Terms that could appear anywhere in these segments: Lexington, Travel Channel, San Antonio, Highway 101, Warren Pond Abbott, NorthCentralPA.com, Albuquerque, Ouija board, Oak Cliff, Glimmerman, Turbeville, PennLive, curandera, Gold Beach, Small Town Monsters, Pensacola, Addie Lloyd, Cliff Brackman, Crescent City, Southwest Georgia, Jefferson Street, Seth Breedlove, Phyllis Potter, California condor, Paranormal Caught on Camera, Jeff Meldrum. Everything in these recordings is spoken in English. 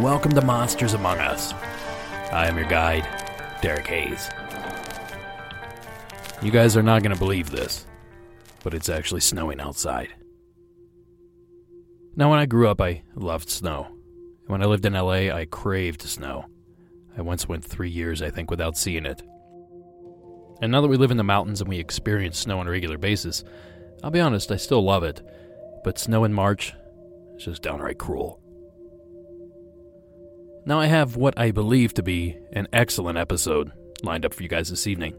Welcome to Monsters Among Us. I am your guide, Derek Hayes. You guys are not going to believe this, but it's actually snowing outside. Now, when I grew up, I loved snow. When I lived in LA, I craved snow. I once went 3 years, I think, without seeing it. And now that we live in the mountains and we experience snow on a regular basis, I'll be honest, I still love it. But snow in March is just downright cruel. Now I have what I believe to be an excellent episode lined up for you guys this evening.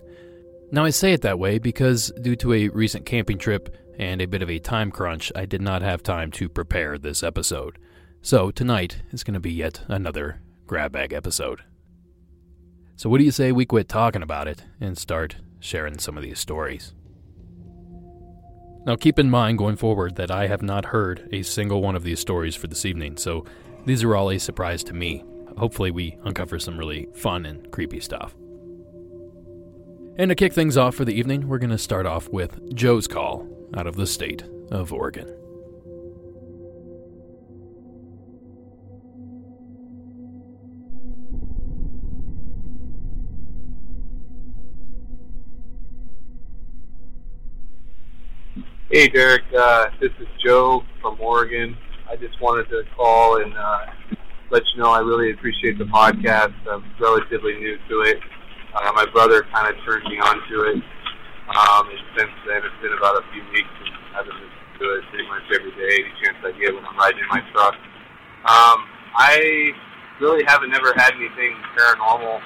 Now I say it that way because due to a recent camping trip and a bit of a time crunch, I did not have time to prepare this episode. So tonight is going to be yet another grab bag episode. So what do you say we quit talking about it and start sharing some of these stories? Now keep in mind going forward that I have not heard a single one of these stories for this evening, so these are all a surprise to me. Hopefully we uncover some really fun and creepy stuff. And to kick things off for the evening, we're going to start off with Joe's Call out of the state of Oregon. Hey Derek, this is Joe from Oregon. I just wanted to call and let you know I really appreciate the podcast. I'm relatively new to it. My brother kind of turned me on to it. And since then, it's been about a few weeks since I've been listening to it pretty much every day, any chance I get when I'm riding in my truck. I really haven't ever had anything paranormal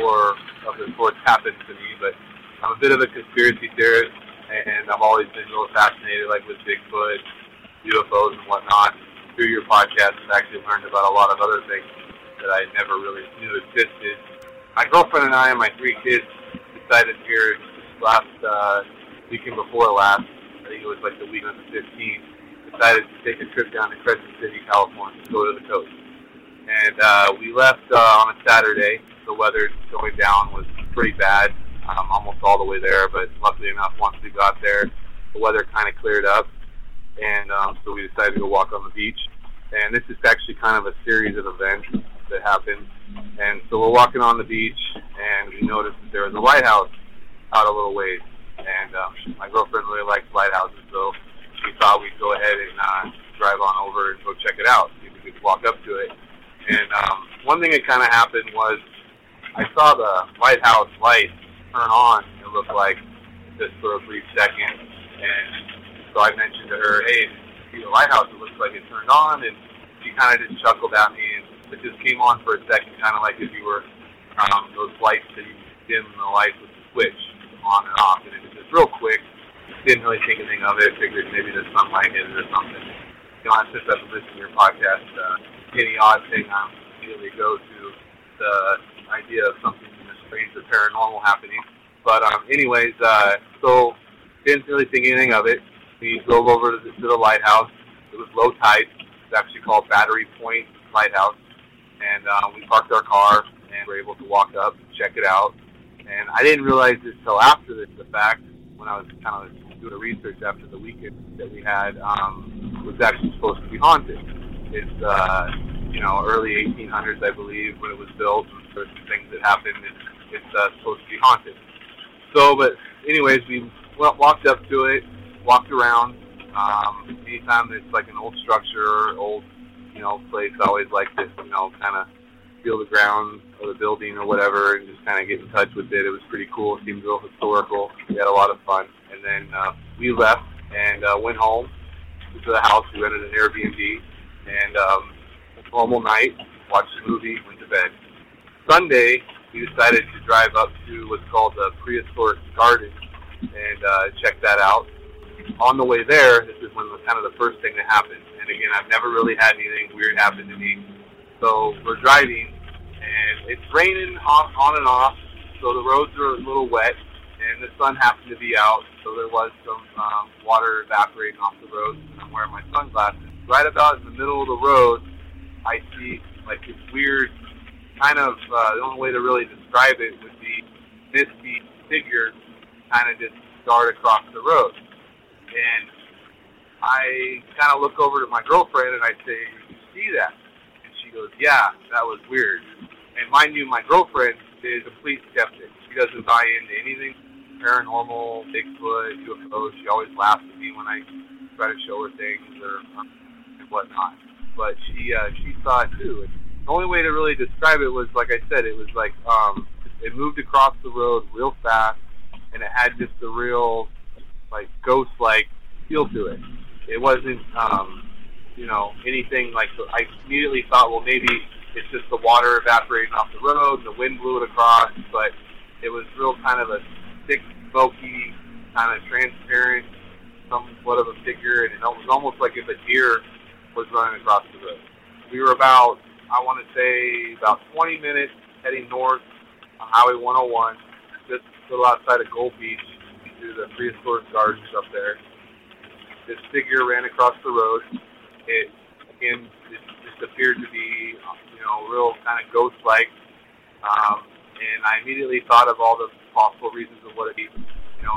or of the sort happen to me, but I'm a bit of a conspiracy theorist, and I've always been real fascinated, like with Bigfoot, UFOs and whatnot. Through your podcast, I've actually learned about a lot of other things that I never really knew existed. My girlfriend and I and my three kids decided here last weekend before last, I think it was like the week on the 15th, decided to take a trip down to Crescent City, California, to go to the coast. And we left on a Saturday. The weather going down was pretty bad, almost all the way there, but luckily enough, once we got there, the weather kind of cleared up. And so we decided to go walk on the beach. And this is actually kind of a series of events that happened. And so we're walking on the beach, and we noticed that there was a lighthouse out a little ways. And my girlfriend really likes lighthouses, so we thought we'd go ahead and drive on over and go check it out. We could walk up to it. And one thing that kind of happened was I saw the lighthouse light turn on, it looked like, just for a brief second. And so I mentioned to her, hey, see the lighthouse, it looks like it turned on, and she kind of just chuckled at me, and it just came on for a second, kind of like if you were, those lights that you dim the lights with the switch on and off, and it was just real quick, didn't really think anything of it, figured maybe the sunlight hit it or something. You know, since I've been listening to your podcast, any odd thing, I immediately go to the idea of something strange or paranormal happening. But anyways, so didn't really think anything of it. We drove over to the lighthouse. It was low tide. It's actually called Battery Point Lighthouse. And we parked our car and were able to walk up and check it out. And I didn't realize this until after the fact, when I was kind of doing the research after the weekend that we had, was actually supposed to be haunted. It's, early 1800s, I believe, when it was built. There's some things that happened. It's supposed to be haunted. So, but anyways, we walked up to it. Walked around. Anytime it's like an old structure or old, place, I always like to, kind of feel the ground or the building or whatever and just kind of get in touch with it. It was pretty cool. It seemed real historical. We had a lot of fun. And then we left and went home to the house. We rented an Airbnb and normal night, watched a movie, went to bed. Sunday, we decided to drive up to what's called the Prehistoric Garden and check that out. On the way there, this is when kind of the first thing that happened. And again, I've never really had anything weird happen to me. So we're driving, and it's raining on and off, so the roads are a little wet, and the sun happened to be out, so there was some water evaporating off the road. I'm wearing my sunglasses. Right about in the middle of the road, I see like this weird kind of, the only way to really describe it would be misty figure kind of just dart across the road. And I kind of look over to my girlfriend, and I say, "You see that?" And she goes, "Yeah, that was weird." And mind you, my girlfriend is a complete skeptic. She doesn't buy into anything paranormal, Bigfoot, UFOs. She always laughs at me when I try to show her things or and whatnot. But she saw it too. And the only way to really describe it was, like I said, it was like it moved across the road real fast, and it had just the real like ghost-like feel to it. It wasn't, anything like, I immediately thought, well, maybe it's just the water evaporating off the road, and the wind blew it across, but it was real kind of a thick, smoky, kind of transparent, somewhat of a figure, and it was almost like if a deer was running across the road. We were about, I want to say, about 20 minutes heading north on Highway 101, just a little outside of Gold Beach, through the Prehistoric Gardens up there. This figure ran across the road. It, again, just appeared to be, real kind of ghost-like. And I immediately thought of all the possible reasons of what it is.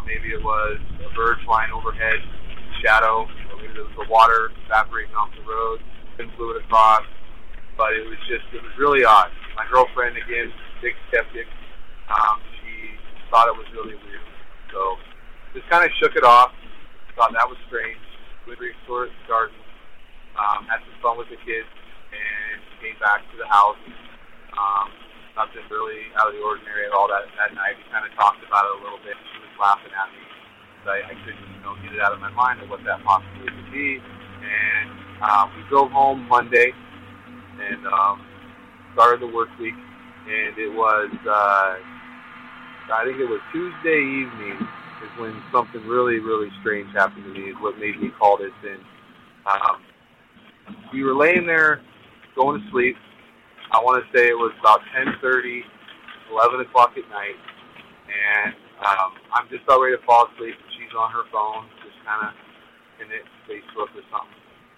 Maybe it was a bird flying overhead, shadow, or maybe it was the water evaporating off the road, and blew it across. But it was really odd. My girlfriend, again, big skeptic, she thought it was really weird. So just kind of shook it off. Thought that was strange. Went to Prehistoric Garden. Had some fun with the kids, and came back to the house. Nothing really out of the ordinary at all that night. We kind of talked about it a little bit. She was laughing at me. I couldn't get it out of my mind of what that possibly could be. And we drove home Monday and started the work week. And it was. I think it was Tuesday evening is when something really, really strange happened to me, is what made me call this in. We were laying there going to sleep. I want to say it was about 10:30, 11 o'clock at night, and I'm just about ready to fall asleep. She's on her phone, just kind of in it, Facebook or something,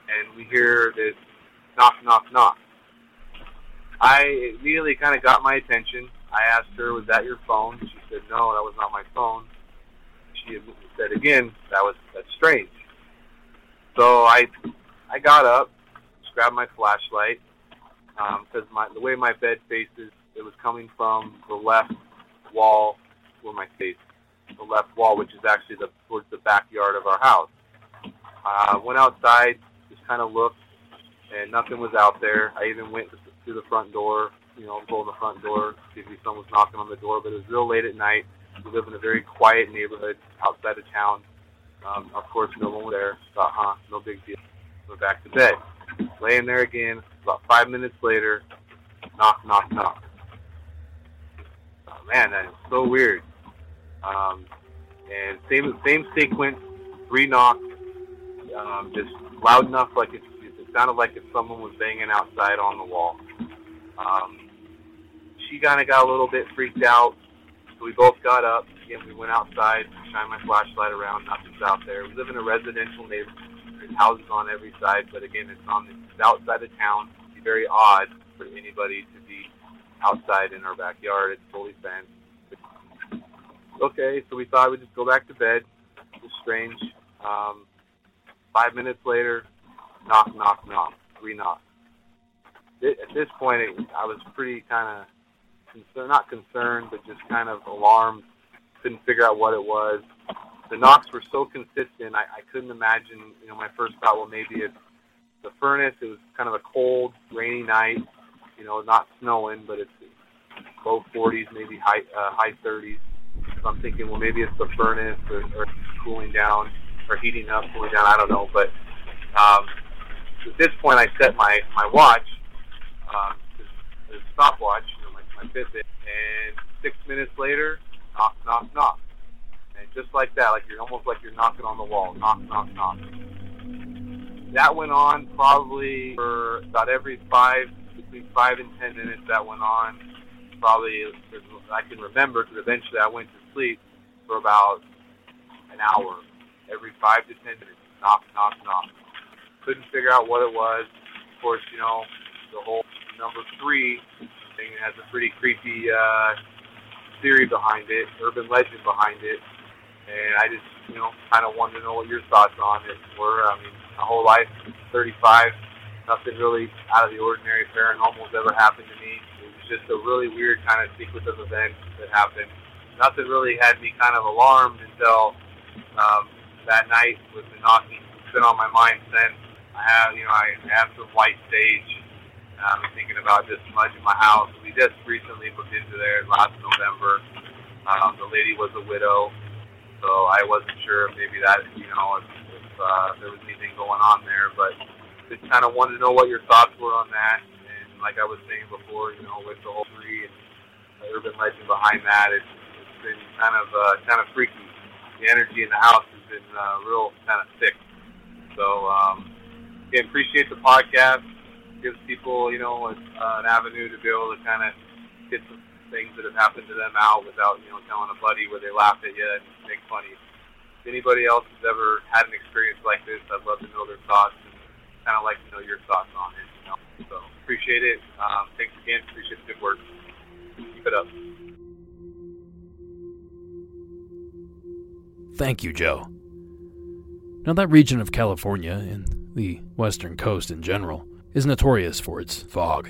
and we hear this knock, knock, knock. I immediately kind of got my attention. I asked her, "Was that your phone?" She said, "No, that was not my phone." She said again, "That's strange." So I got up, grabbed my flashlight, because the way my bed faces, it was coming from the left wall where my face, the left wall, which is actually towards the backyard of our house. Went outside, just kind of looked, and nothing was out there. I even went to the front door. Go in the front door, see if someone was knocking on the door, but it was real late at night. We live in a very quiet neighborhood outside of town. Of course, no one was there. Thought, no big deal. Went back to bed. Laying there again, about 5 minutes later, knock, knock, knock. Oh, man, that is so weird. And same sequence, three knocks, just loud enough, like it sounded like if someone was banging outside on the wall. She kind of got a little bit freaked out, so we both got up, and we went outside, shined my flashlight around, nothing's out there. We live in a residential neighborhood, there's houses on every side, but again, it's outside of town. It'd be very odd for anybody to be outside in our backyard, it's fully fenced. Okay, so we thought we'd just go back to bed, it was strange. 5 minutes later, knock, knock, knock, three knocks. At this point, I was pretty kind of, not concerned, but just kind of alarmed. Couldn't figure out what it was. The knocks were so consistent, I couldn't imagine, my first thought, well, maybe it's the furnace. It was kind of a cold, rainy night. you know, not snowing, but it's low 40s, maybe high 30s. So I'm thinking, well, maybe it's the furnace or cooling down or heating up, cooling down, I don't know. But at this point, I set my watch, the stopwatch, you know, my Fitbit, and 6 minutes later, knock, knock, knock. And just like that, like you're almost like you're knocking on the wall, knock, knock, knock. That went on probably for about every between 5 and 10 minutes that went on. Probably, I can remember, because eventually I went to sleep for about an hour. Every 5 to 10 minutes, knock, knock, knock. Couldn't figure out what it was. Of course, you know, the whole number 3 thing has a pretty creepy theory behind it, urban legend behind it. And I just, you know, kind of wanted to know what your thoughts on it were. I mean, my whole life, 35, nothing really out of the ordinary paranormal has ever happened to me. It was just a really weird kind of sequence of events that happened. Nothing really had me kind of alarmed until that night with the knocking. It's been on my mind since. I have some white sage. I'm thinking about just smudging my house. We just recently moved into there last November. The lady was a widow, so I wasn't sure if maybe that, you know, if there was anything going on there. But just kind of wanted to know what your thoughts were on that. And like I was saying before, you know, with the whole tree and the urban legend behind that, it's been kind of freaky. The energy in the house has been real kind of sick. So again, appreciate the podcast. Gives people, you know, an avenue to be able to kind of get some things that have happened to them out without, you know, telling a buddy where they laugh at you and make fun of you. If anybody else has ever had an experience like this, I'd love to know their thoughts and kind of like to know your thoughts on it, you know. So appreciate it. Thanks again. Appreciate the good work. Keep it up. Thank you, Joe. Now, that region of California and the western coast in general is notorious for its fog.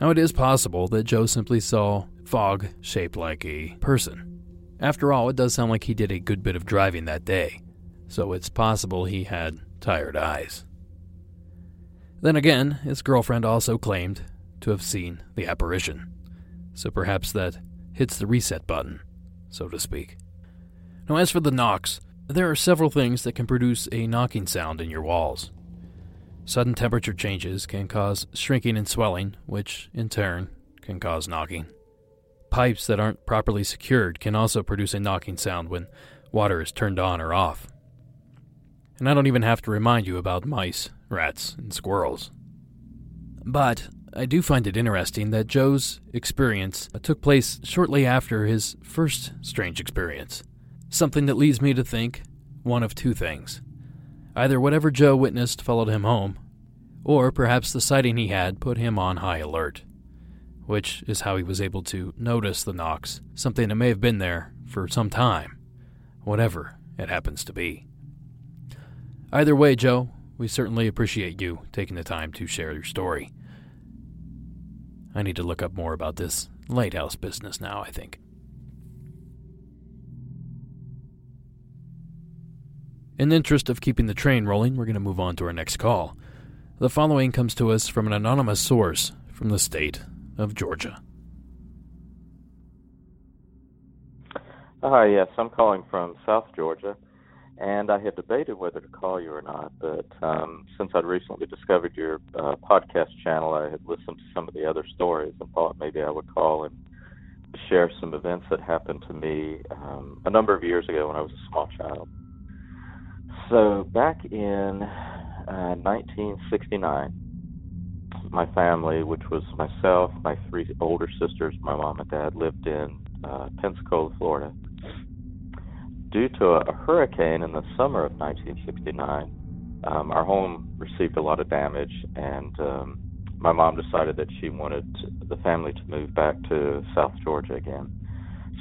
Now, it is possible that Joe simply saw fog shaped like a person. After all, it does sound like he did a good bit of driving that day, so it's possible he had tired eyes. Then again, his girlfriend also claimed to have seen the apparition, so perhaps that hits the reset button, so to speak. Now, as for the knocks, there are several things that can produce a knocking sound in your walls. Sudden temperature changes can cause shrinking and swelling, which, in turn, can cause knocking. Pipes that aren't properly secured can also produce a knocking sound when water is turned on or off. And I don't even have to remind you about mice, rats, and squirrels. But I do find it interesting that Joe's experience took place shortly after his first strange experience. Something that leads me to think one of two things. Either whatever Joe witnessed followed him home, or perhaps the sighting he had put him on high alert, which is how he was able to notice the knocks, something that may have been there for some time, whatever it happens to be. Either way, Joe, we certainly appreciate you taking the time to share your story. I need to look up more about this lighthouse business now, I think. In the interest of keeping the train rolling, we're going to move on to our next call. The following comes to us from an anonymous source from the state of Georgia. Hi, yes, I'm calling from South Georgia, and I had debated whether to call you or not, but since I'd recently discovered your podcast channel, I had listened to some of the other stories and thought maybe I would call and share some events that happened to me a number of years ago when I was a small child. So back in 1969, my family, which was myself, my 3 older sisters, my mom and dad, lived in Pensacola, Florida. Due to a hurricane in the summer of 1969, our home received a lot of damage, and my mom decided that she wanted the family to move back to South Georgia again.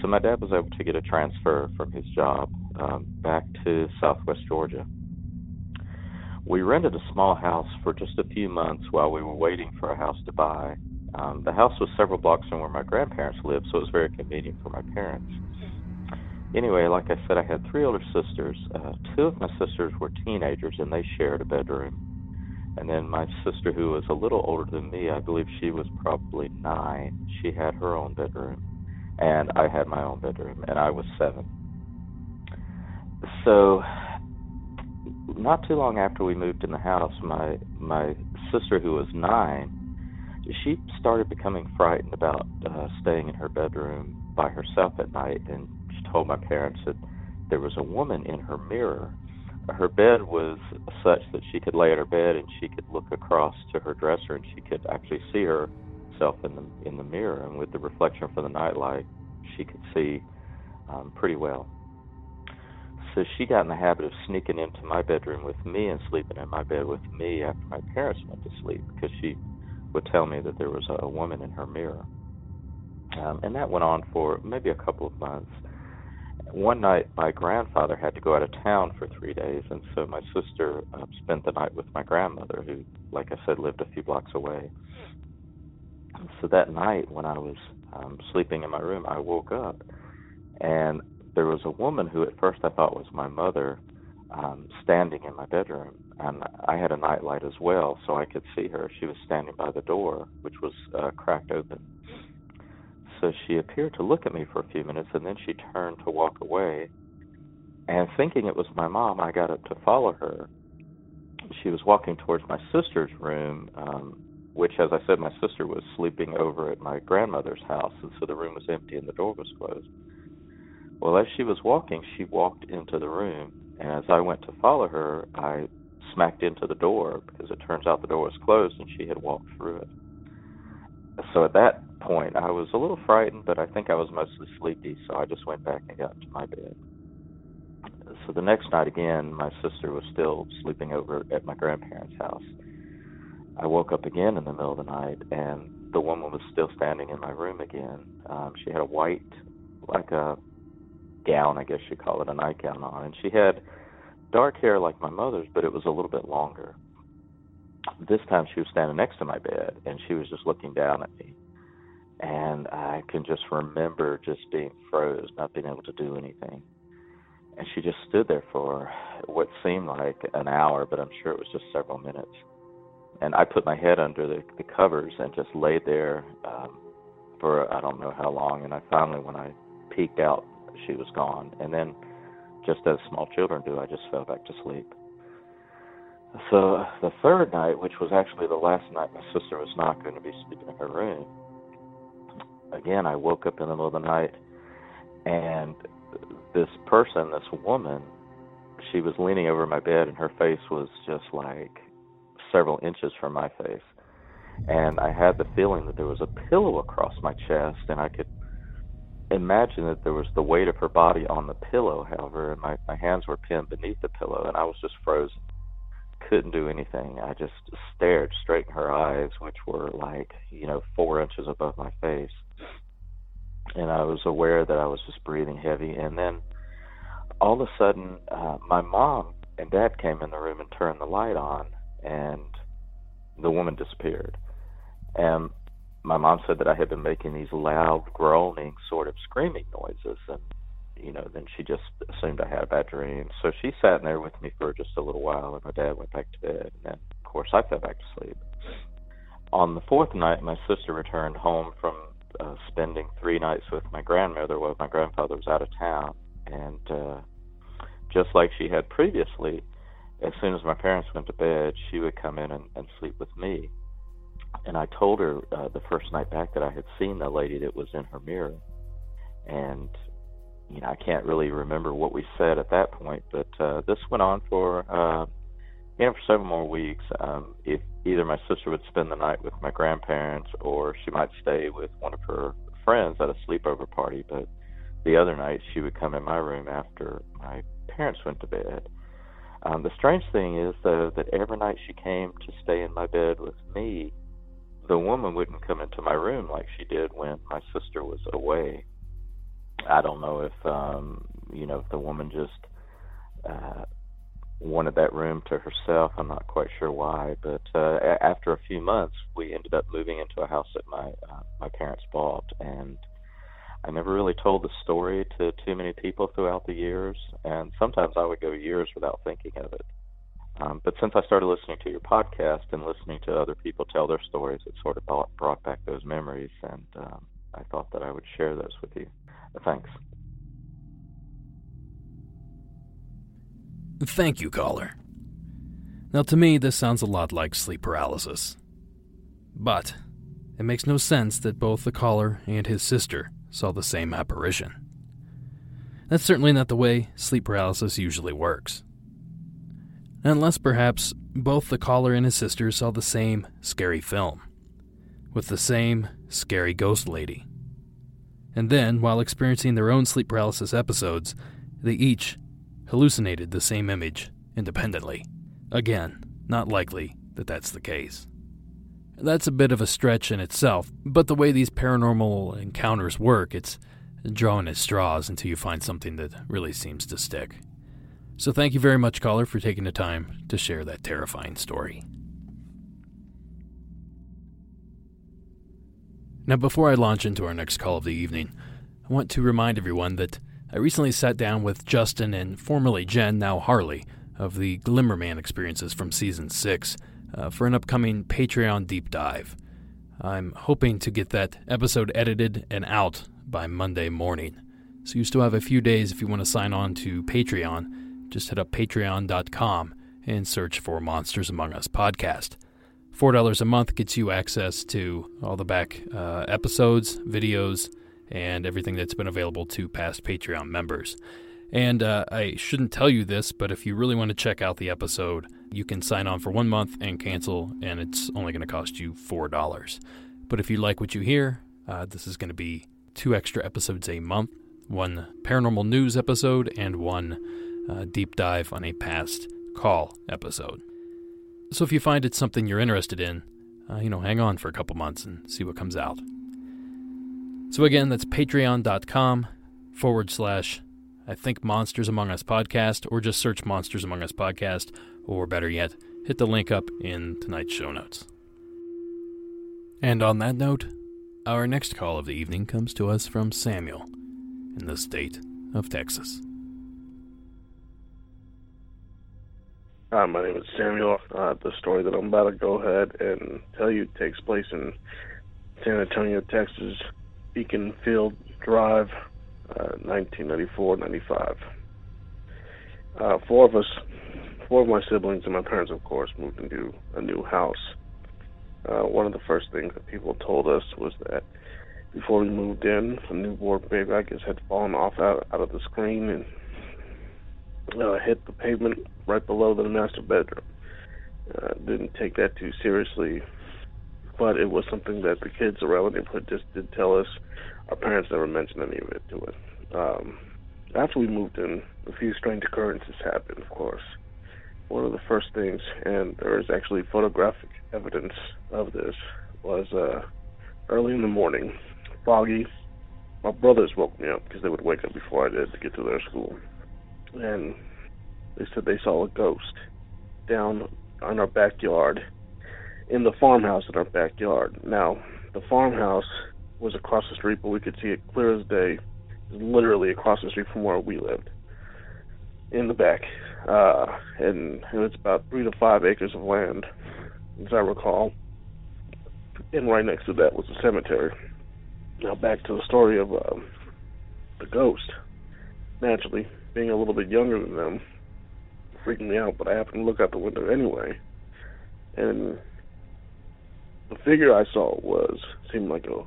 So my dad was able to get a transfer from his job back to Southwest Georgia. We rented a small house for just a few months while we were waiting for a house to buy. The house was several blocks from where my grandparents lived, so it was very convenient for my parents. Anyway, like I said, I had 3 older sisters. 2 of my sisters were teenagers, and they shared a bedroom. And then my sister, who was a little older than me, I believe she was probably 9, she had her own bedroom, and I had my own bedroom, and I was 7. So not too long after we moved in the house, my sister, who was 9, she started becoming frightened about staying in her bedroom by herself at night, and she told my parents that there was a woman in her mirror. Her bed was such that she could lay in her bed and she could look across to her dresser, and she could actually see herself in the mirror, and with the reflection from the nightlight, she could see pretty well. So she got in the habit of sneaking into my bedroom with me and sleeping in my bed with me after my parents went to sleep, because she would tell me that there was a woman in her mirror. And that went on for maybe a couple of months. One night, my grandfather had to go out of town for 3 days, and so my sister spent the night with my grandmother, who, like I said, lived a few blocks away. So that night, when I was sleeping in my room, I woke up, and there was a woman who at first I thought was my mother standing in my bedroom. And I had a nightlight as well, so I could see her. She was standing by the door, which was cracked open. So she appeared to look at me for a few minutes, and then she turned to walk away. And thinking it was my mom, I got up to follow her. She was walking towards my sister's room, which, as I said, my sister was sleeping over at my grandmother's house, and so the room was empty and the door was closed. Well, as she was walking, she walked into the room, and as I went to follow her, I smacked into the door, because it turns out the door was closed and she had walked through it. So at that point, I was a little frightened, but I think I was mostly sleepy, so I just went back and got into my bed. So the next night again, my sister was still sleeping over at my grandparents' house. I woke up again in the middle of the night, and the woman was still standing in my room again. She had a white, like a gown, I guess you call it, a nightgown on, and she had dark hair like my mother's, but it was a little bit longer. This time she was standing next to my bed, and she was just looking down at me. And I can just remember just being froze, not being able to do anything. And she just stood there for what seemed like an hour, but I'm sure it was just several minutes. And I put my head under the covers and just laid there for I don't know how long. And I finally, when I peeked out, she was gone. And then, just as small children do, I just fell back to sleep. So the third night, which was actually the last night my sister was not going to be sleeping in her room, again, I woke up in the middle of the night, and this person, this woman, she was leaning over my bed, and her face was just like several inches from my face. And I had the feeling that there was a pillow across my chest, and I could imagine that there was the weight of her body on the pillow, however, and my hands were pinned beneath the pillow, and I was just frozen. Couldn't do anything. I just stared straight in her eyes, which were like, 4 inches above my face. And I was aware that I was just breathing heavy. And then all of a sudden, my mom and dad came in the room and turned the light on, and the woman disappeared. And my mom said that I had been making these loud, groaning, sort of screaming noises. And, then she just assumed I had a bad dream. So she sat in there with me for just a little while, and my dad went back to bed. And then, of course, I fell back to sleep. On the fourth night, my sister returned home from spending 3 nights with my grandmother while my grandfather was out of town. And just like she had previously, as soon as my parents went to bed, she would come in and sleep with me. And I told her the first night back that I had seen the lady that was in her mirror. And I can't really remember what we said at that point, but this went on for several more weeks. If either my sister would spend the night with my grandparents, or she might stay with one of her friends at a sleepover party, but the other night she would come in my room after my parents went to bed. The strange thing is, though, that every night she came to stay in my bed with me, the woman wouldn't come into my room like she did when my sister was away. I don't know if, if the woman just wanted that room to herself. I'm not quite sure why, but after a few months, we ended up moving into a house that my parents bought, and I never really told the story to too many people throughout the years, and sometimes I would go years without thinking of it. But since I started listening to your podcast and listening to other people tell their stories, it sort of brought back those memories, and I thought that I would share those with you. Thanks. Thank you, caller. Now, to me, this sounds a lot like sleep paralysis. But it makes no sense that both the caller and his sister saw the same apparition. That's certainly not the way sleep paralysis usually works. Unless, perhaps, both the caller and his sister saw the same scary film, with the same scary ghost lady. And then, while experiencing their own sleep paralysis episodes, they each hallucinated the same image independently. Again, not likely that that's the case. That's a bit of a stretch in itself, but the way these paranormal encounters work, it's drawing at straws until you find something that really seems to stick. So thank you very much, caller, for taking the time to share that terrifying story. Now, before I launch into our next call of the evening, I want to remind everyone that I recently sat down with Justin and formerly Jen, now Harley, of the Glimmerman experiences from Season 6 for an upcoming Patreon deep dive. I'm hoping to get that episode edited and out by Monday morning, so you still have a few days if you want to sign on to Patreon. Just head up patreon.com and search for Monsters Among Us podcast. $4 a month gets you access to all the back episodes, videos, and everything that's been available to past Patreon members. And I shouldn't tell you this, but if you really want to check out the episode, you can sign on for 1 month and cancel, and it's only going to cost you $4. But if you like what you hear, this is going to be 2 extra episodes a month, one paranormal news episode and one deep dive on a past call episode. So if you find it's something you're interested in, hang on for a couple months and see what comes out. So again, that's patreon.com/... I think Monsters Among Us podcast, or just search Monsters Among Us podcast, or better yet, hit the link up in tonight's show notes. And on that note, our next call of the evening comes to us from Samuel in the state of Texas. Hi, my name is Samuel. The story that I'm about to go ahead and tell you takes place in San Antonio, Texas, Beacon Field Drive, 1994-95. Four of my siblings and my parents, of course, moved into a new house. One of the first things that people told us was that before we moved in, a newborn baby, I guess, had fallen off out of the screen and hit the pavement right below the master bedroom. Didn't take that too seriously, but it was something that the kids around the neighborhood just did tell us. Our parents never mentioned any of it to us. After we moved in, a few strange occurrences happened, of course. One of the first things, and there is actually photographic evidence of this, was early in the morning, foggy. My brothers woke me up because they would wake up before I did to get to their school. And they said they saw a ghost down in our backyard, in the farmhouse in our backyard. Now, the farmhouse was across the street, but we could see it clear as day. It was literally across the street from where we lived, in the back. And it was about 3 to 5 acres of land, as I recall. And right next to that was the cemetery. Now back to the story of the ghost. Naturally, being a little bit younger than them, freaking me out, but I happened to look out the window anyway. And the figure I saw seemed like a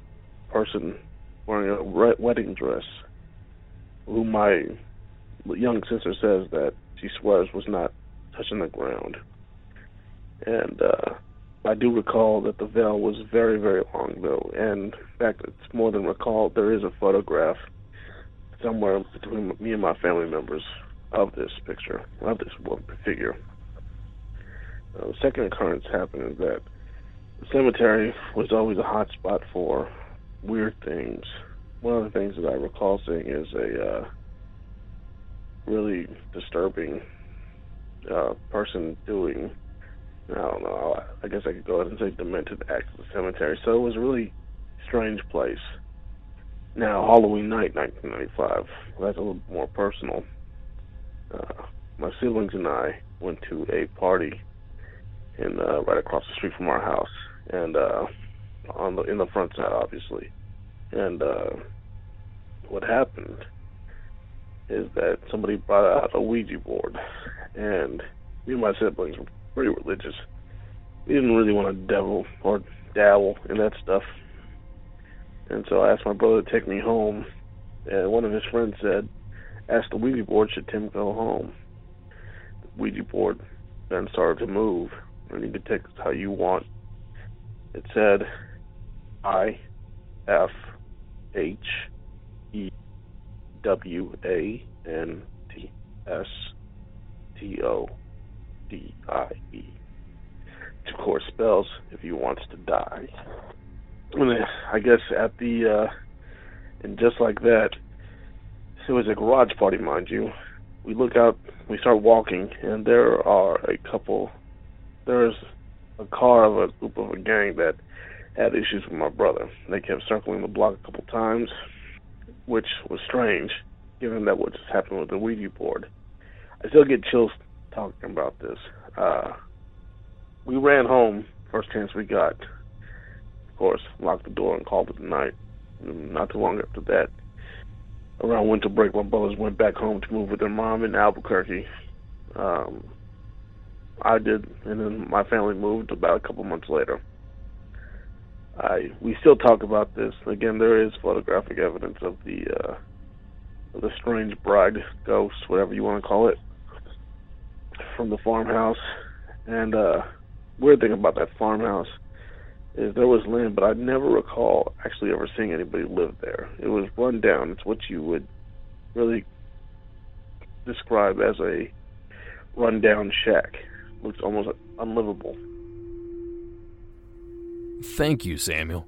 person wearing a wedding dress, who my young sister says that she swears was not touching the ground. And I do recall that the veil was very, very long, though. And in fact, it's more than recalled. There is a photograph somewhere between me and my family members of this picture, of this figure. The second occurrence happened is that the cemetery was always a hot spot for weird things. One of the things that I recall seeing is a really disturbing person doing, I don't know, I guess I could go ahead and say demented acts of the cemetery. So it was a really strange place. Now, Halloween night, 1995, well, that's a little more personal. my siblings and I went to a party in right across the street from our house, and in the front side, obviously. And what happened is that somebody brought out a Ouija board, and me and my siblings were pretty religious. We didn't really want to dabble in that stuff. And so I asked my brother to take me home, and one of his friends said, ask the Ouija board, should Tim go home? The Ouija board then started to move, and you can take this how you want. It said IFHEWANTSTODIE, which of course spells if he wants to die. And I guess at the, and just like that, it was a garage party, mind you. We look out, we start walking, and there's a car of a group of a gang that had issues with my brother. They kept circling the block a couple times, which was strange, given that what just happened with the Ouija board. I still get chills talking about this. We ran home, first chance we got. Of course, locked the door and called it a night. Not too long after that, around winter break, my brothers went back home to move with their mom in Albuquerque. I did, and then my family moved about a couple months later. We still talk about this. Again, there is photographic evidence of the strange bride, ghost, whatever you want to call it, from the farmhouse. And weird thing about that farmhouse is there was land, but I never recall actually ever seeing anybody live there. It was run down. It's what you would really describe as a run-down shack. It looks almost unlivable. Thank you, Samuel.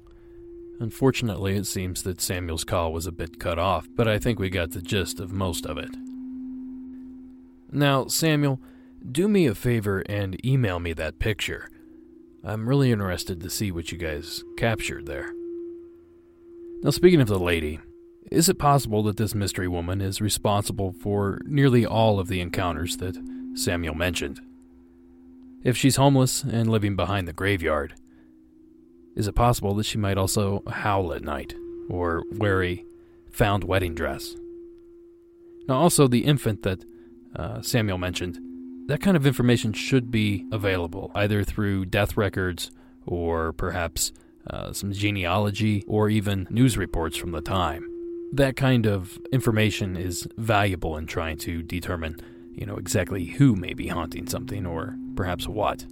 Unfortunately, it seems that Samuel's call was a bit cut off, but I think we got the gist of most of it. Now, Samuel, do me a favor and email me that picture. I'm really interested to see what you guys captured there. Now, speaking of the lady, is it possible that this mystery woman is responsible for nearly all of the encounters that Samuel mentioned? If she's homeless and living behind the graveyard, is it possible that she might also howl at night or wear a found wedding dress? Now, also, the infant that Samuel mentioned, that kind of information should be available either through death records or perhaps some genealogy or even news reports from the time. That kind of information is valuable in trying to determine, exactly who may be haunting something or perhaps what.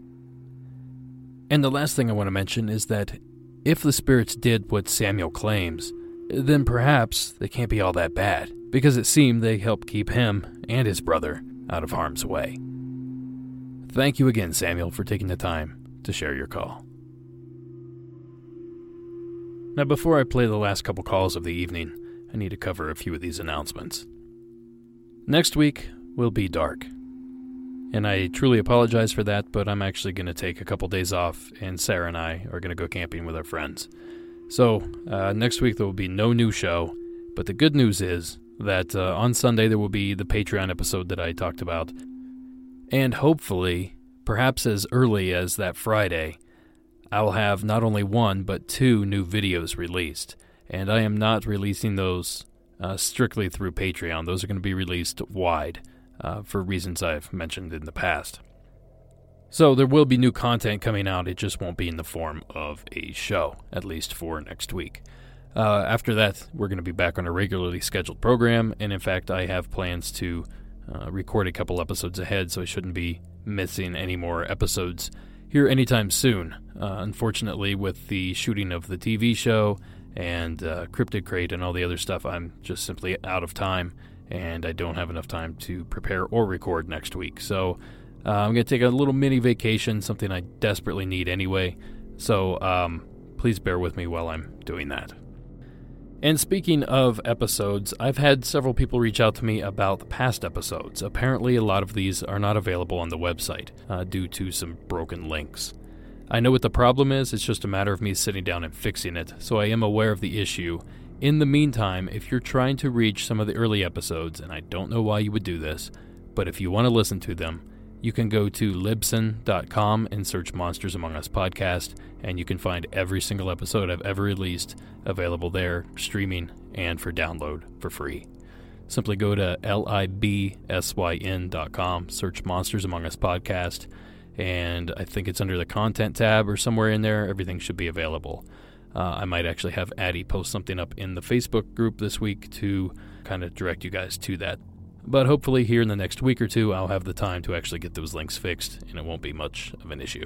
And the last thing I want to mention is that if the spirits did what Samuel claims, then perhaps they can't be all that bad, because it seemed they helped keep him and his brother out of harm's way. Thank you again, Samuel, for taking the time to share your call. Now, before I play the last couple calls of the evening, I need to cover a few of these announcements. Next week will be dark. And I truly apologize for that, but I'm actually going to take a couple days off, and Sarah and I are going to go camping with our friends. So, next week there will be no new show, but the good news is that on Sunday there will be the Patreon episode that I talked about. And hopefully, perhaps as early as that Friday, I'll have not only one, but two new videos released. And I am not releasing those strictly through Patreon. Those are going to be released wide. For reasons I've mentioned in the past. So there will be new content coming out, it just won't be in the form of a show, at least for next week. After that, we're going to be back on a regularly scheduled program, and in fact, I have plans to record a couple episodes ahead, so I shouldn't be missing any more episodes here anytime soon. Unfortunately, with the shooting of the TV show and Cryptid Crate and all the other stuff, I'm just simply out of time, and I don't have enough time to prepare or record next week. So I'm going to take a little mini vacation, something I desperately need anyway. So please bear with me while I'm doing that. And speaking of episodes, I've had several people reach out to me about past episodes. Apparently a lot of these are not available on the website due to some broken links. I know what the problem is, it's just a matter of me sitting down and fixing it. So I am aware of the issue. In the meantime, if you're trying to reach some of the early episodes, and I don't know why you would do this, but if you want to listen to them, you can go to libsyn.com and search Monsters Among Us podcast, and you can find every single episode I've ever released available there, streaming, and for download for free. Simply go to libsyn.com, search Monsters Among Us podcast, and I think it's under the content tab or somewhere in there. Everything should be available. I might actually have Addie post something up in the Facebook group this week to kind of direct you guys to that. But hopefully here in the next week or two, I'll have the time to actually get those links fixed, and it won't be much of an issue.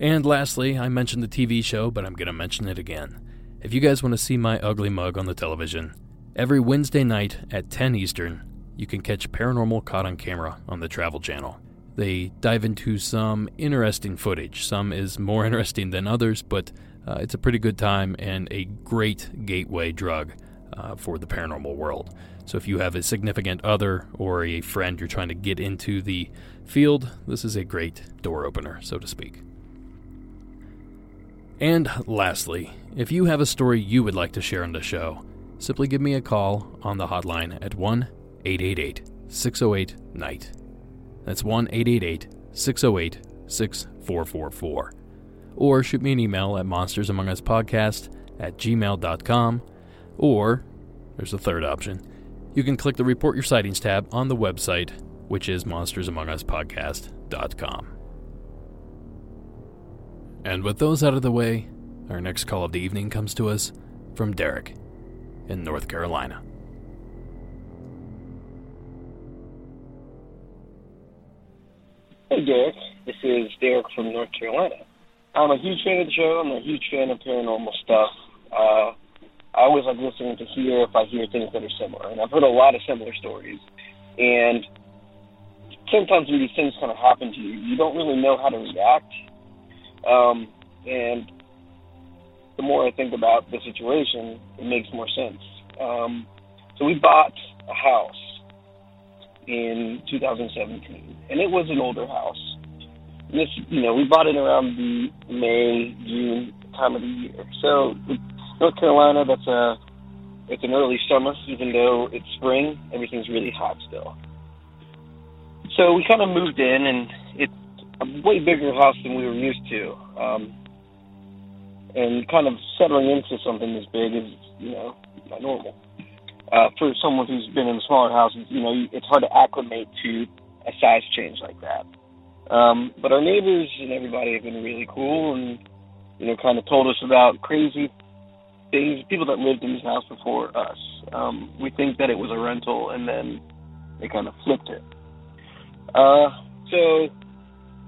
And lastly, I mentioned the TV show, but I'm going to mention it again. If you guys want to see my ugly mug on the television, every Wednesday night at 10 Eastern, you can catch Paranormal Caught on Camera on the Travel Channel. They dive into some interesting footage. Some is more interesting than others, but it's a pretty good time and a great gateway drug for the paranormal world. So if you have a significant other or a friend you're trying to get into the field, this is a great door opener, so to speak. And lastly, if you have a story you would like to share on the show, simply give me a call on the hotline at 1-888-608-NIGHT. That's 1-888-608-6444. Or shoot me an email at monstersamonguspodcast@gmail.com. Or, there's a third option, you can click the Report Your Sightings tab on the website, which is monstersamonguspodcast.com. And with those out of the way, our next call of the evening comes to us from Derek in North Carolina. Hey Derek, this is Derek from North Carolina. I'm a huge fan of the show. I'm a huge fan of paranormal stuff. I always like listening to hear if I hear things that are similar, and I've heard a lot of similar stories. And sometimes when these things kind of happen to you, you don't really know how to react. And the more I think about the situation, it makes more sense. So we bought a house in 2017, and it was an older house. And this, you know, we bought it around the May, June time of the year. So North Carolina, it's an early summer, even though it's spring, everything's really hot still. So we kind of moved in, and it's a way bigger house than we were used to. And kind of settling into something this big is, you know, not normal. For someone who's been in smaller houses, you know, it's hard to acclimate to a size change like that. But our neighbors and everybody have been really cool and, you know, kind of told us about crazy things, people that lived in this house before us. We think that it was a rental, and then they kind of flipped it. So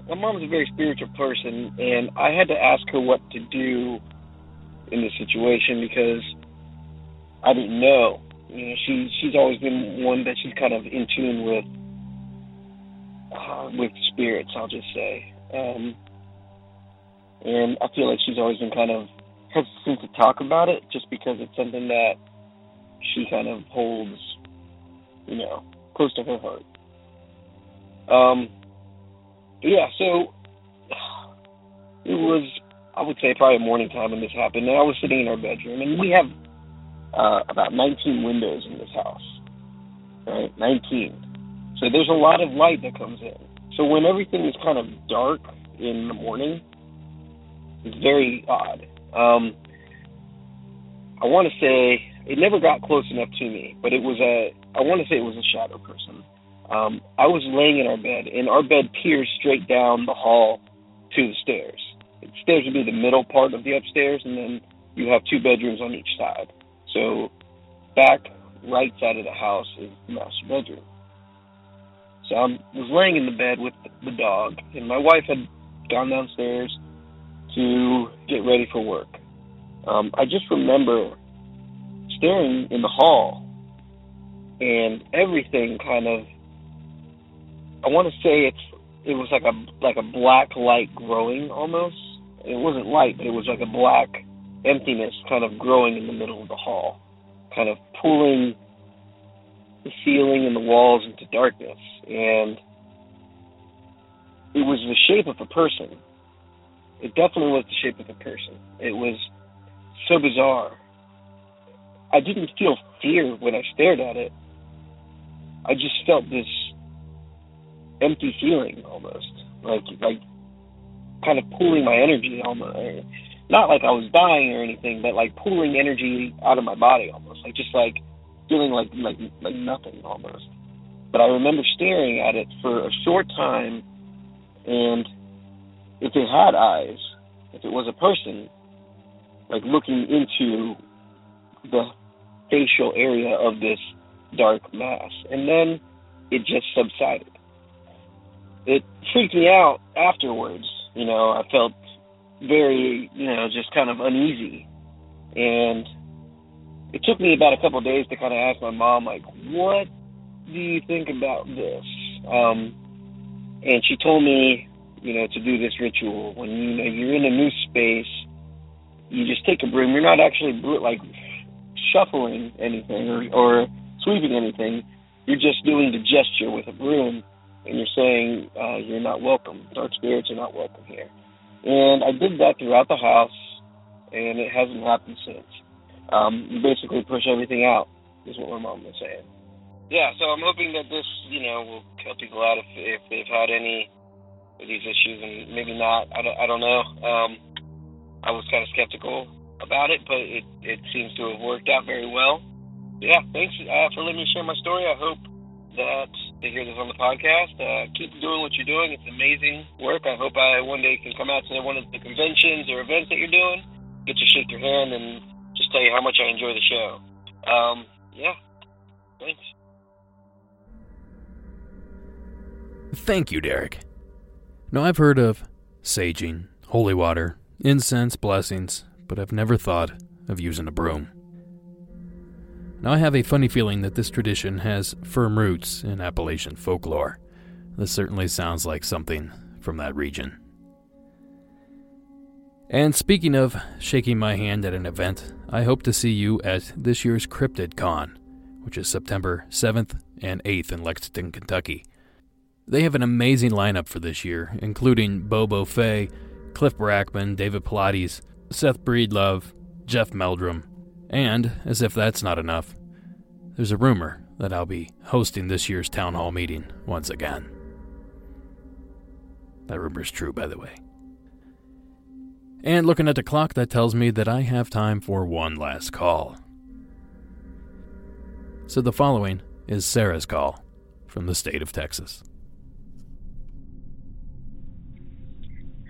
my mom's a very spiritual person, and I had to ask her what to do in this situation because I didn't know. You know, she's always been one that she's kind of in tune with spirits, I'll just say. And I feel like she's always been kind of hesitant to talk about it just because it's something that she kind of holds, you know, close to her heart. Yeah, so it was, I would say, probably morning time when this happened. And I was sitting in our bedroom, and we have about 19 windows in this house, right? 19. So there's a lot of light that comes in. So when everything is kind of dark in the morning, it's very odd. I want to say it never got close enough to me, but it was a shadow person. I was laying in our bed, and our bed peers straight down the hall to the stairs. The stairs would be the middle part of the upstairs, and then you have two bedrooms on each side. So back right side of the house is the master bedroom. So I was laying in the bed with the dog, and my wife had gone downstairs to get ready for work. I just remember staring in the hall, and everything kind of, I want to say it was like a black light growing almost. It wasn't light, but it was like a black emptiness kind of growing in the middle of the hall, kind of pulling the ceiling and the walls into darkness. And it was the shape of a person. It definitely was the shape of a person. It was so bizarre. I didn't feel fear when I stared at it. I just felt this empty feeling almost, like kind of pulling my energy almost. Not like I was dying or anything, but like pulling energy out of my body almost, like just like feeling like nothing almost. But I remember staring at it for a short time, and if it had eyes, if it was a person, like looking into the facial area of this dark mass, and then it just subsided. It freaked me out afterwards. You know, I felt very, you know, just kind of uneasy, and it took me about a couple of days to kind of ask my mom, like, what do you think about this? And she told me, you know, to do this ritual. When you know you're in a new space, you just take a broom. You're not actually like shuffling anything or sweeping anything. You're just doing the gesture with a broom, and you're saying, you're not welcome. Dark spirits are not welcome here. And I did that throughout the house, and it hasn't happened since. You basically push everything out, is what my mom was saying. Yeah, so I'm hoping that this, you know, will help people out if they've had any of these issues, and maybe not. I don't know. I was kind of skeptical about it, but it seems to have worked out very well. Yeah, thanks for letting me share my story. I hope that they hear this on the podcast. Keep doing what you're doing. It's amazing work. I hope I one day can come out to one of the conventions or events that you're doing, get to shake your hand, and just tell you how much I enjoy the show. Yeah, thanks. Thank you, Derek. Now, I've heard of saging, holy water, incense, blessings, but I've never thought of using a broom. Now, I have a funny feeling that this tradition has firm roots in Appalachian folklore. This certainly sounds like something from that region. And speaking of shaking my hand at an event, I hope to see you at this year's Cryptid Con, which is September 7th and 8th in Lexington, Kentucky. They have an amazing lineup for this year, including Bobo Fay, Cliff Brackman, David Pilates, Seth Breedlove, Jeff Meldrum. And, as if that's not enough, there's a rumor that I'll be hosting this year's town hall meeting once again. That rumor's true, by the way. And looking at the clock, that tells me that I have time for one last call. So the following is Sarah's call from the state of Texas.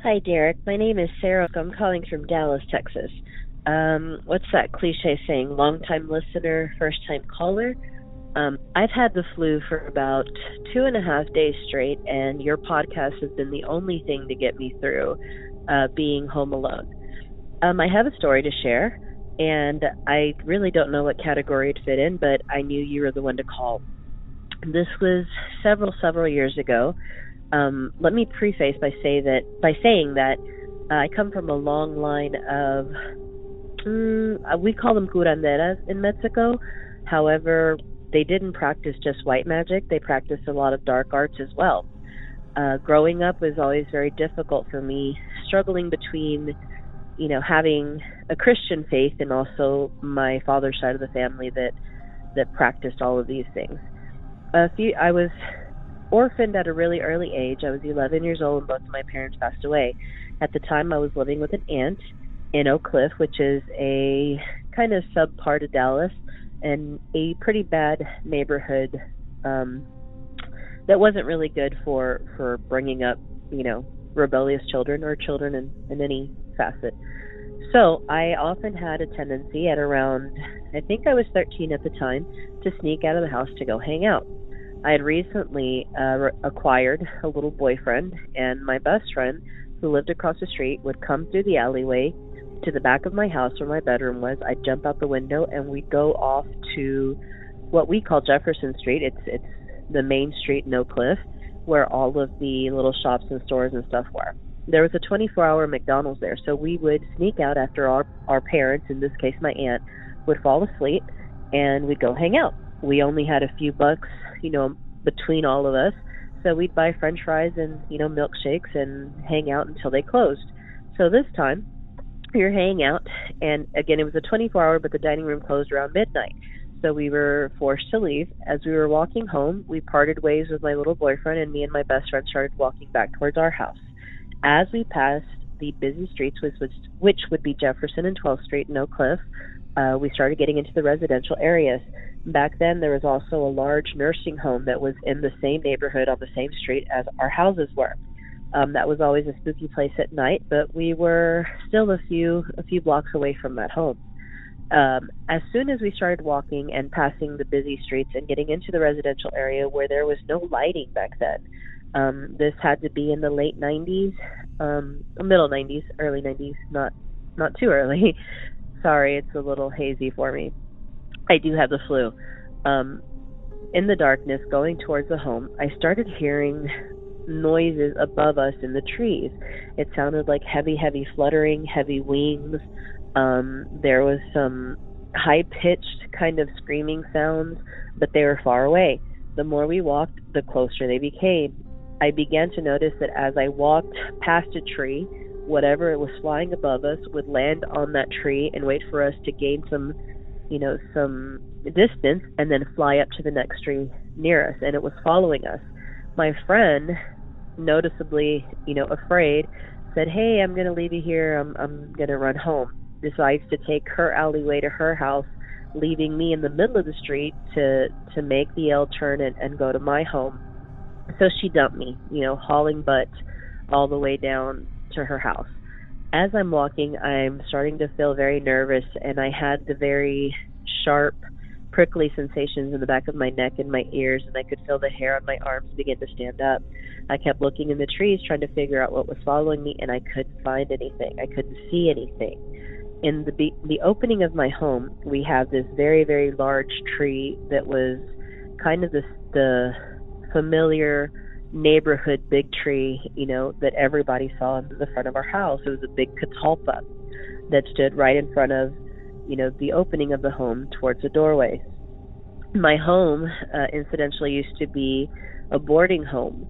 Hi, Derek. My name is Sarah. I'm calling from Dallas, Texas. What's that cliche saying? Long-time listener, first-time caller. I've had the flu for about 2.5 days straight, and your podcast has been the only thing to get me through being home alone. I have a story to share, and I really don't know what category to fit in, but I knew you were the one to call. This was several years ago. Let me preface by saying that I come from a long line of we call them curanderas in Mexico. However, they didn't practice just white magic. They practiced a lot of dark arts as well. Growing up was always very difficult for me, struggling between, you know, having a Christian faith and also my father's side of the family that practiced all of these things. I was orphaned at a really early age. I was 11 years old and both of my parents passed away. At the time, I was living with an aunt in Oak Cliff, which is a kind of subpart of Dallas and a pretty bad neighborhood that wasn't really good for bringing up, you know, rebellious children or children in any facet. So I often had a tendency at around, I think I was 13 at the time, to sneak out of the house to go hang out. I had recently acquired a little boyfriend, and my best friend, who lived across the street, would come through the alleyway to the back of my house where my bedroom was. I'd jump out the window and we'd go off to what we call Jefferson Street. It's the main street in Oak Cliff where all of the little shops and stores and stuff were. There was a 24-hour McDonald's there, so we would sneak out after our parents, in this case my aunt, would fall asleep, and we'd go hang out. We only had a few bucks, you know, between all of us, so we'd buy french fries and, you know, milkshakes and hang out until they closed. So this time, we were hanging out, and again, it was a 24-hour, but the dining room closed around midnight. so we were forced to leave. As we were walking home, we parted ways with my little boyfriend, and me and my best friend started walking back towards our house. As we passed the busy streets, which would be Jefferson and 12th Street and Oak Cliff, we started getting into the residential areas. Back then, there was also a large nursing home that was in the same neighborhood on the same street as our houses were. That was always a spooky place at night, but we were still a few blocks away from that home. As soon as we started walking and passing the busy streets and getting into the residential area where there was no lighting back then, this had to be in the late 90s, middle 90s, early 90s, not too early. Sorry, it's a little hazy for me. I do have the flu. In the darkness, going towards the home, I started hearing noises above us in the trees. It sounded like heavy fluttering, heavy wings. There was some high-pitched kind of screaming sounds, but they were far away. The more we walked, the closer they became. I began to notice that as I walked past a tree, whatever was flying above us would land on that tree and wait for us to gain some distance and then fly up to the next tree near us, and it was following us. My friend, noticeably, afraid, said, "Hey, I'm going to leave you here. I'm going to run home." Decides to take her alleyway to her house, leaving me in the middle of the street to make the L turn and go to my home. So she dumped me, hauling butt all the way down to her house. As I'm walking, I'm starting to feel very nervous, and I had the very sharp, prickly sensations in the back of my neck and my ears, and I could feel the hair on my arms begin to stand up. I kept looking in the trees, trying to figure out what was following me, and I couldn't find anything. I couldn't see anything. In the opening of my home, we have this very, very large tree that was kind of the familiar neighborhood big tree, that everybody saw in the front of our house. It was a big catalpa that stood right in front of, the opening of the home towards the doorway. My home, incidentally, used to be a boarding home,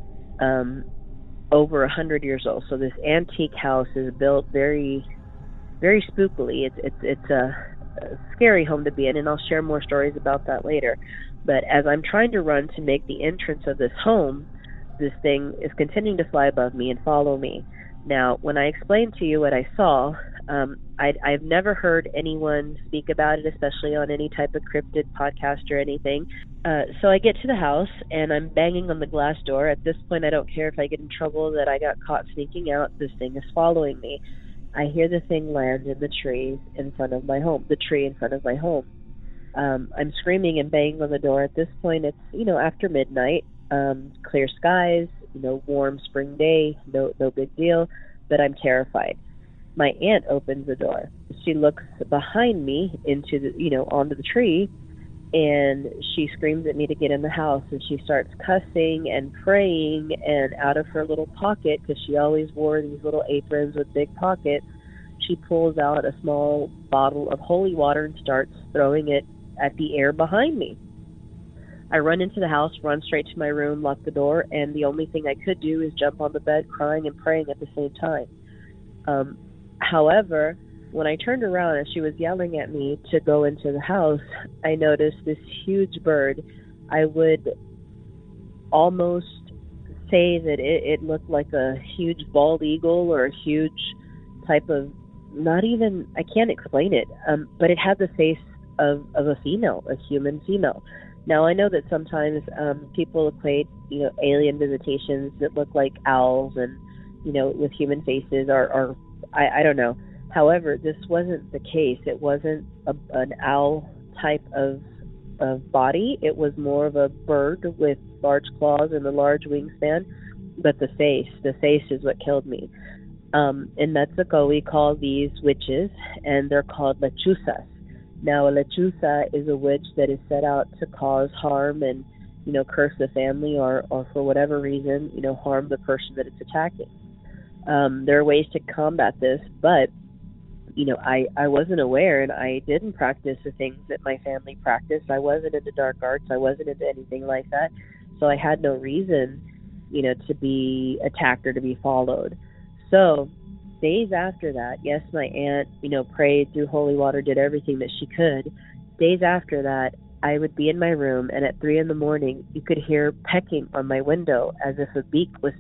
over 100 years old. So this antique house is built very, very spookily. It's a scary home to be in, and I'll share more stories about that later. But as I'm trying to run to make the entrance of this home, this thing is continuing to fly above me and follow me. Now, when I explained to you what I saw, I've never heard anyone speak about it, especially on any type of cryptid podcast or anything. So I get to the house, and I'm banging on the glass door. At this point, I don't care if I get in trouble that I got caught sneaking out. This thing is following me. I hear the thing land in the trees in front of my home, the tree in front of my home. I'm screaming and banging on the door. At this point, it's, after midnight, clear skies, warm spring day, no big deal, but I'm terrified. My aunt opens the door. She looks behind me into the, onto the tree, and she screams at me to get in the house, and she starts cussing and praying, and out of her little pocket, because she always wore these little aprons with big pockets, she pulls out a small bottle of holy water and starts throwing it at the air behind me. I run into the house, run straight to my room, lock the door, and the only thing I could do is jump on the bed crying and praying at the same time. However, when I turned around and she was yelling at me to go into the house, I noticed this huge bird. I would almost say that it looked like a huge bald eagle or a huge type of, I can't explain it, but it had the face of a female, a human female. Now, I know that sometimes people equate, alien visitations that look like owls and, with human faces or I don't know. However, this wasn't the case. It wasn't an owl type of body. It was more of a bird with large claws and a large wingspan. But the face is what killed me. In Mexico, we call these witches, and they're called lechuzas. Now, a lechuza is a witch that is set out to cause harm and, curse the family or for whatever reason, harm the person that it's attacking. There are ways to combat this, but, I wasn't aware, and I didn't practice the things that my family practiced. I wasn't into dark arts. I wasn't into anything like that. So I had no reason, to be attacked or to be followed. So days after that, yes, my aunt, prayed through holy water, did everything that she could. Days after that, I would be in my room, and at 3 a.m, you could hear pecking on my window as if a beak was,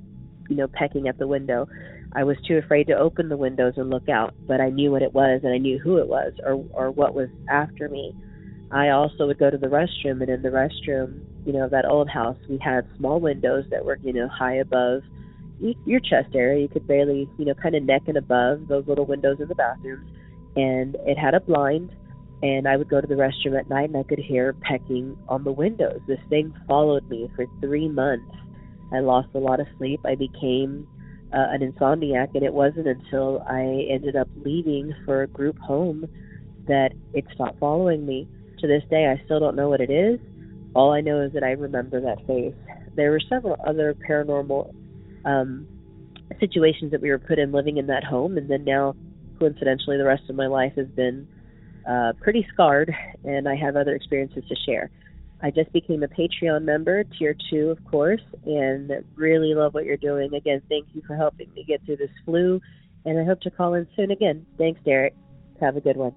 pecking at the window. I was too afraid to open the windows and look out, but I knew what it was, and I knew who it was or what was after me. I also would go to the restroom, and in the restroom, that old house, we had small windows that were, high above your chest area. You could barely, kind of neck and above those little windows in the bathrooms, and it had a blind. And I would go to the restroom at night, and I could hear pecking on the windows. This thing followed me for 3 months. I lost a lot of sleep. I became an insomniac, and it wasn't until I ended up leaving for a group home that it stopped following me. To this day, I still don't know what it is. All I know is that I remember that face. There were several other paranormal situations that we were put in living in that home, and then now, coincidentally, the rest of my life has been pretty scarred, and I have other experiences to share. I just became a Patreon member, tier 2, of course, and really love what you're doing. Again, thank you for helping me get through this flu, and I hope to call in soon again. Thanks, Derek. Have a good one.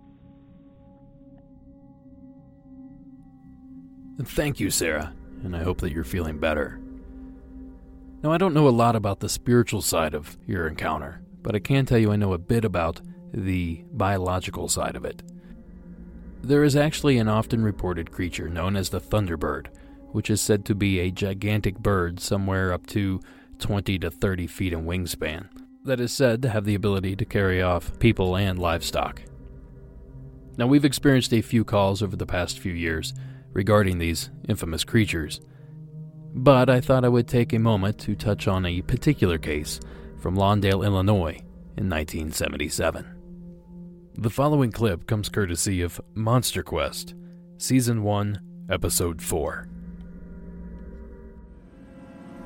Thank you, Sarah, and I hope that you're feeling better. Now, I don't know a lot about the spiritual side of your encounter, but I can tell you I know a bit about the biological side of it. There is actually an often reported creature known as the Thunderbird, which is said to be a gigantic bird somewhere up to 20 to 30 feet in wingspan that is said to have the ability to carry off people and livestock. Now, we've experienced a few calls over the past few years regarding these infamous creatures, but I thought I would take a moment to touch on a particular case from Lawndale, Illinois in 1977. The following clip comes courtesy of Monster Quest, Season 1, Episode 4.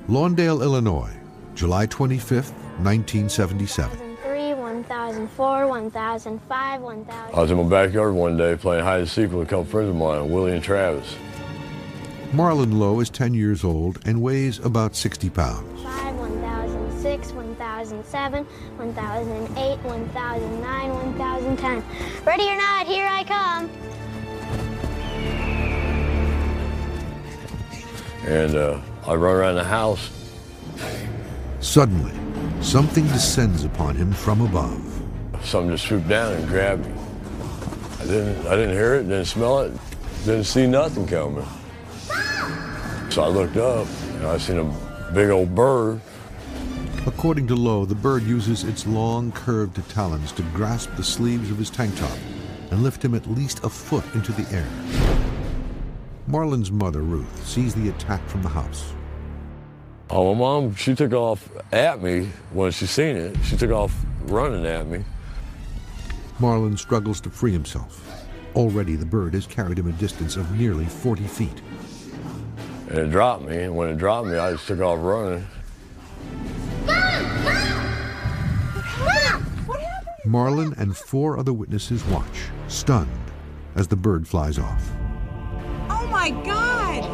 Lawndale, Illinois, July 25th, 1977. 1003, 1004, 1005, 1000. I was in my backyard one day playing hide-and-seek with a couple friends of mine, Willie and Travis. Marlon Lowe is 10 years old and weighs about 60 pounds. 1,006, 1,007, 1,008, 1,009, 1,010. Ready or not, here I come. And I run around the house. Suddenly, something descends upon him from above. Something just swooped down and grabbed me. I didn't hear it, didn't smell it, didn't see nothing coming. So I looked up and I seen a big old bird. According to Lowe, the bird uses its long, curved talons to grasp the sleeves of his tank top and lift him at least a foot into the air. Marlon's mother, Ruth, sees the attack from the house. Oh, my mom, she took off at me when she seen it. She took off running at me. Marlon struggles to free himself. Already, the bird has carried him a distance of nearly 40 feet. And it dropped me, and when it dropped me, I just took off running. Marlon and 4 other witnesses watch, stunned, as the bird flies off. Oh my God!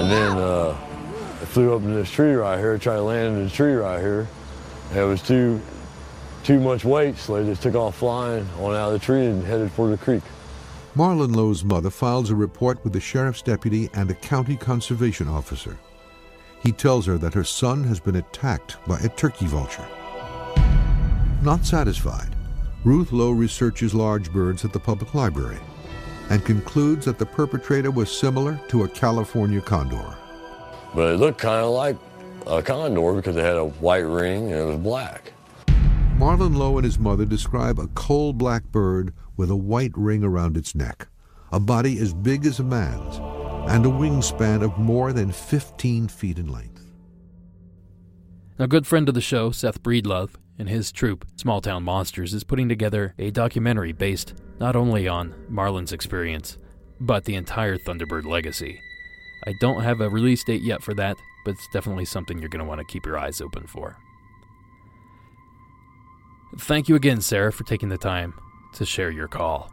And then it flew up in this tree right here, tried to land in the tree right here. And it was too much weight, so they just took off flying on out of the tree and headed for the creek. Marlon Lowe's mother files a report with the sheriff's deputy and a county conservation officer. He tells her that her son has been attacked by a turkey vulture. Not satisfied, Ruth Lowe researches large birds at the public library and concludes that the perpetrator was similar to a California condor. But it looked kind of like a condor because it had a white ring and it was black. Marlon Lowe and his mother describe a coal black bird with a white ring around its neck, a body as big as a man's, and a wingspan of more than 15 feet in length. A good friend of the show, Seth Breedlove, and his troupe, Small Town Monsters, is putting together a documentary based not only on Marlon's experience, but the entire Thunderbird legacy. I don't have a release date yet for that, but it's definitely something you're going to want to keep your eyes open for. Thank you again, Sarah, for taking the time to share your call.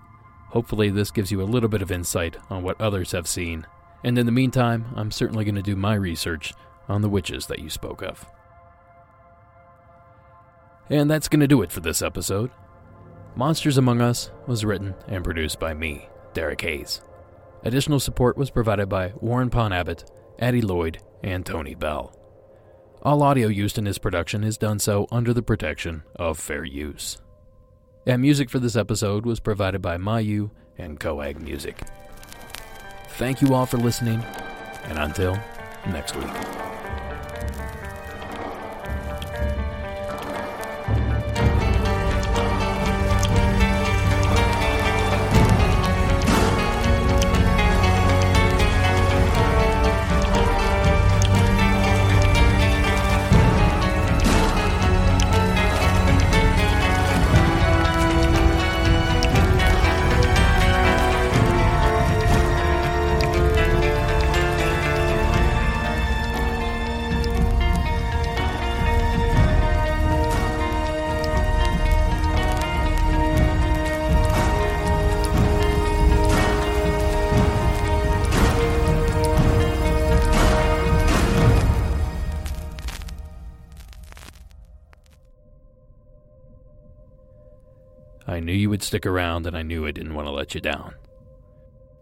Hopefully this gives you a little bit of insight on what others have seen. And in the meantime, I'm certainly going to do my research on the witches that you spoke of. And that's going to do it for this episode. Monsters Among Us was written and produced by me, Derek Hayes. Additional support was provided by Warren Pond Abbott, Addie Lloyd, and Tony Bell. All audio used in this production is done so under the protection of fair use. And music for this episode was provided by Mayu and Coag Music. Thank you all for listening, and until next week. I knew you would stick around, and I knew I didn't want to let you down.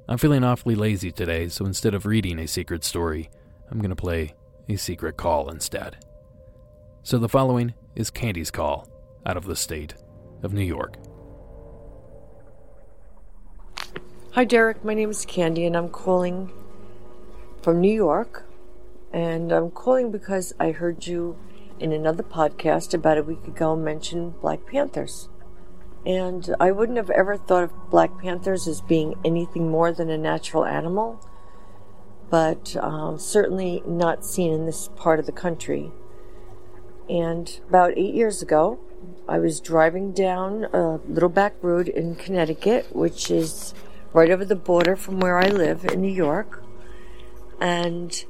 I'm feeling awfully lazy today, so instead of reading a secret story, I'm going to play a secret call instead. So the following is Candy's call out of the state of New York. Hi Derek, my name is Candy, and I'm calling from New York. And I'm calling because I heard you in another podcast about a week ago mention Black Panthers. And I wouldn't have ever thought of Black Panthers as being anything more than a natural animal, but certainly not seen in this part of the country. And about 8 years ago, I was driving down a little back road in Connecticut, which is right over the border from where I live in New York. And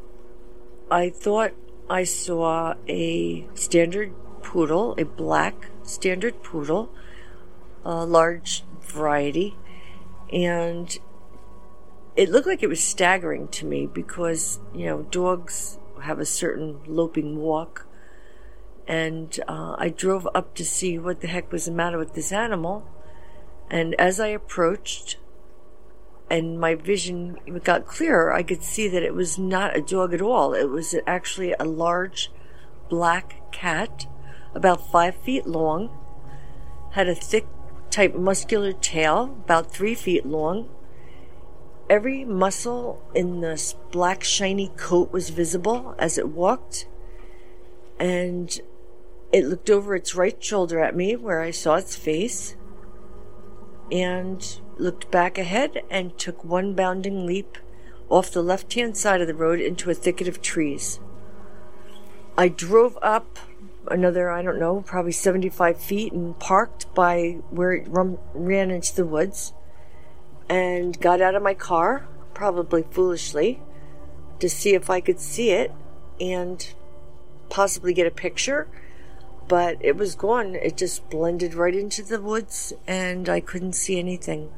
I thought I saw a standard poodle, a black standard poodle, a large variety, and it looked like it was staggering to me because, you know, dogs have a certain loping walk, and I drove up to see what the heck was the matter with this animal. And as I approached and my vision got clearer, I could see that it was not a dog at all. It was actually a large black cat, about 5 feet long, had a thick type muscular tail, about 3 feet long. Every muscle in this black shiny coat was visible as it walked, and it looked over its right shoulder at me where I saw its face, and looked back ahead and took one bounding leap off the left-hand side of the road into a thicket of trees. I drove up another, I don't know, probably 75 feet and parked by where it ran into the woods, and got out of my car, probably foolishly, to see if I could see it and possibly get a picture, but it was gone. It just blended right into the woods and I couldn't see anything.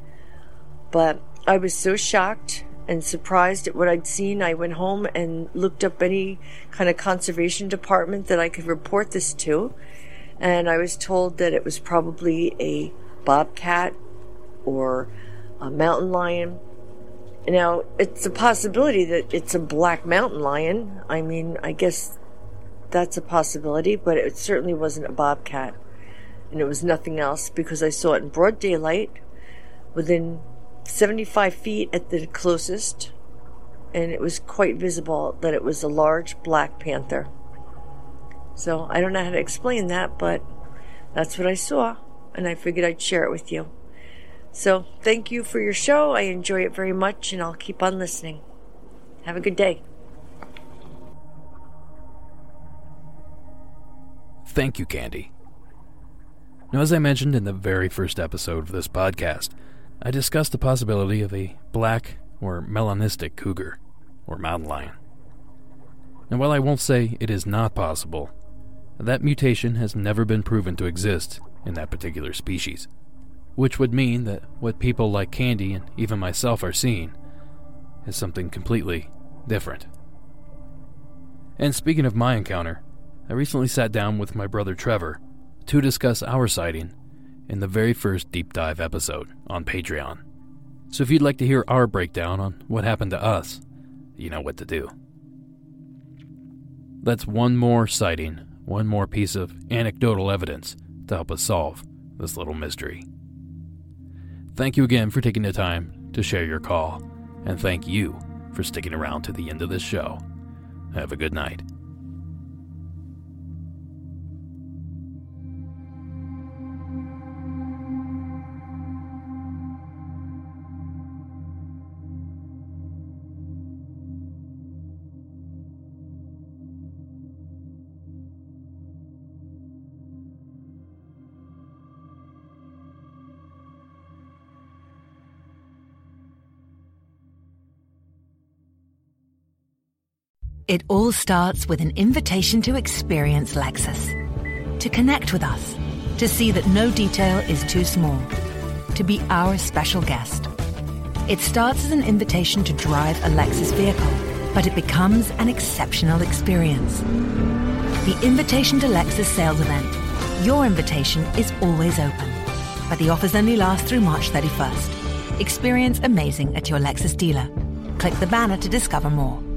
But I was so shocked and surprised at what I'd seen, I went home and looked up any kind of conservation department that I could report this to, and I was told that it was probably a bobcat or a mountain lion. Now, it's a possibility that it's a black mountain lion. I mean, I guess that's a possibility, but it certainly wasn't a bobcat, and it was nothing else because I saw it in broad daylight within 75 feet at the closest, and it was quite visible that it was a large black panther. So I don't know how to explain that, but that's what I saw, and I figured I'd share it with you. So thank you for your show. I enjoy it very much, and I'll keep on listening. Have a good day. Thank you, Candy. Now, as I mentioned in the very first episode of this podcast, I discussed the possibility of a black or melanistic cougar, or mountain lion. And while I won't say it is not possible, that mutation has never been proven to exist in that particular species, which would mean that what people like Candy and even myself are seeing is something completely different. And speaking of my encounter, I recently sat down with my brother Trevor to discuss our sighting in the very first deep dive episode on Patreon. So if you'd like to hear our breakdown on what happened to us, you know what to do. That's one more sighting, one more piece of anecdotal evidence to help us solve this little mystery. Thank you again for taking the time to share your call, and thank you for sticking around to the end of this show. Have a good night. It all starts with an invitation to experience Lexus, to connect with us, to see that no detail is too small, to be our special guest. It starts as an invitation to drive a Lexus vehicle, but it becomes an exceptional experience. The Invitation to Lexus sales event. Your invitation is always open, but the offers only last through March 31st. Experience amazing at your Lexus dealer. Click the banner to discover more.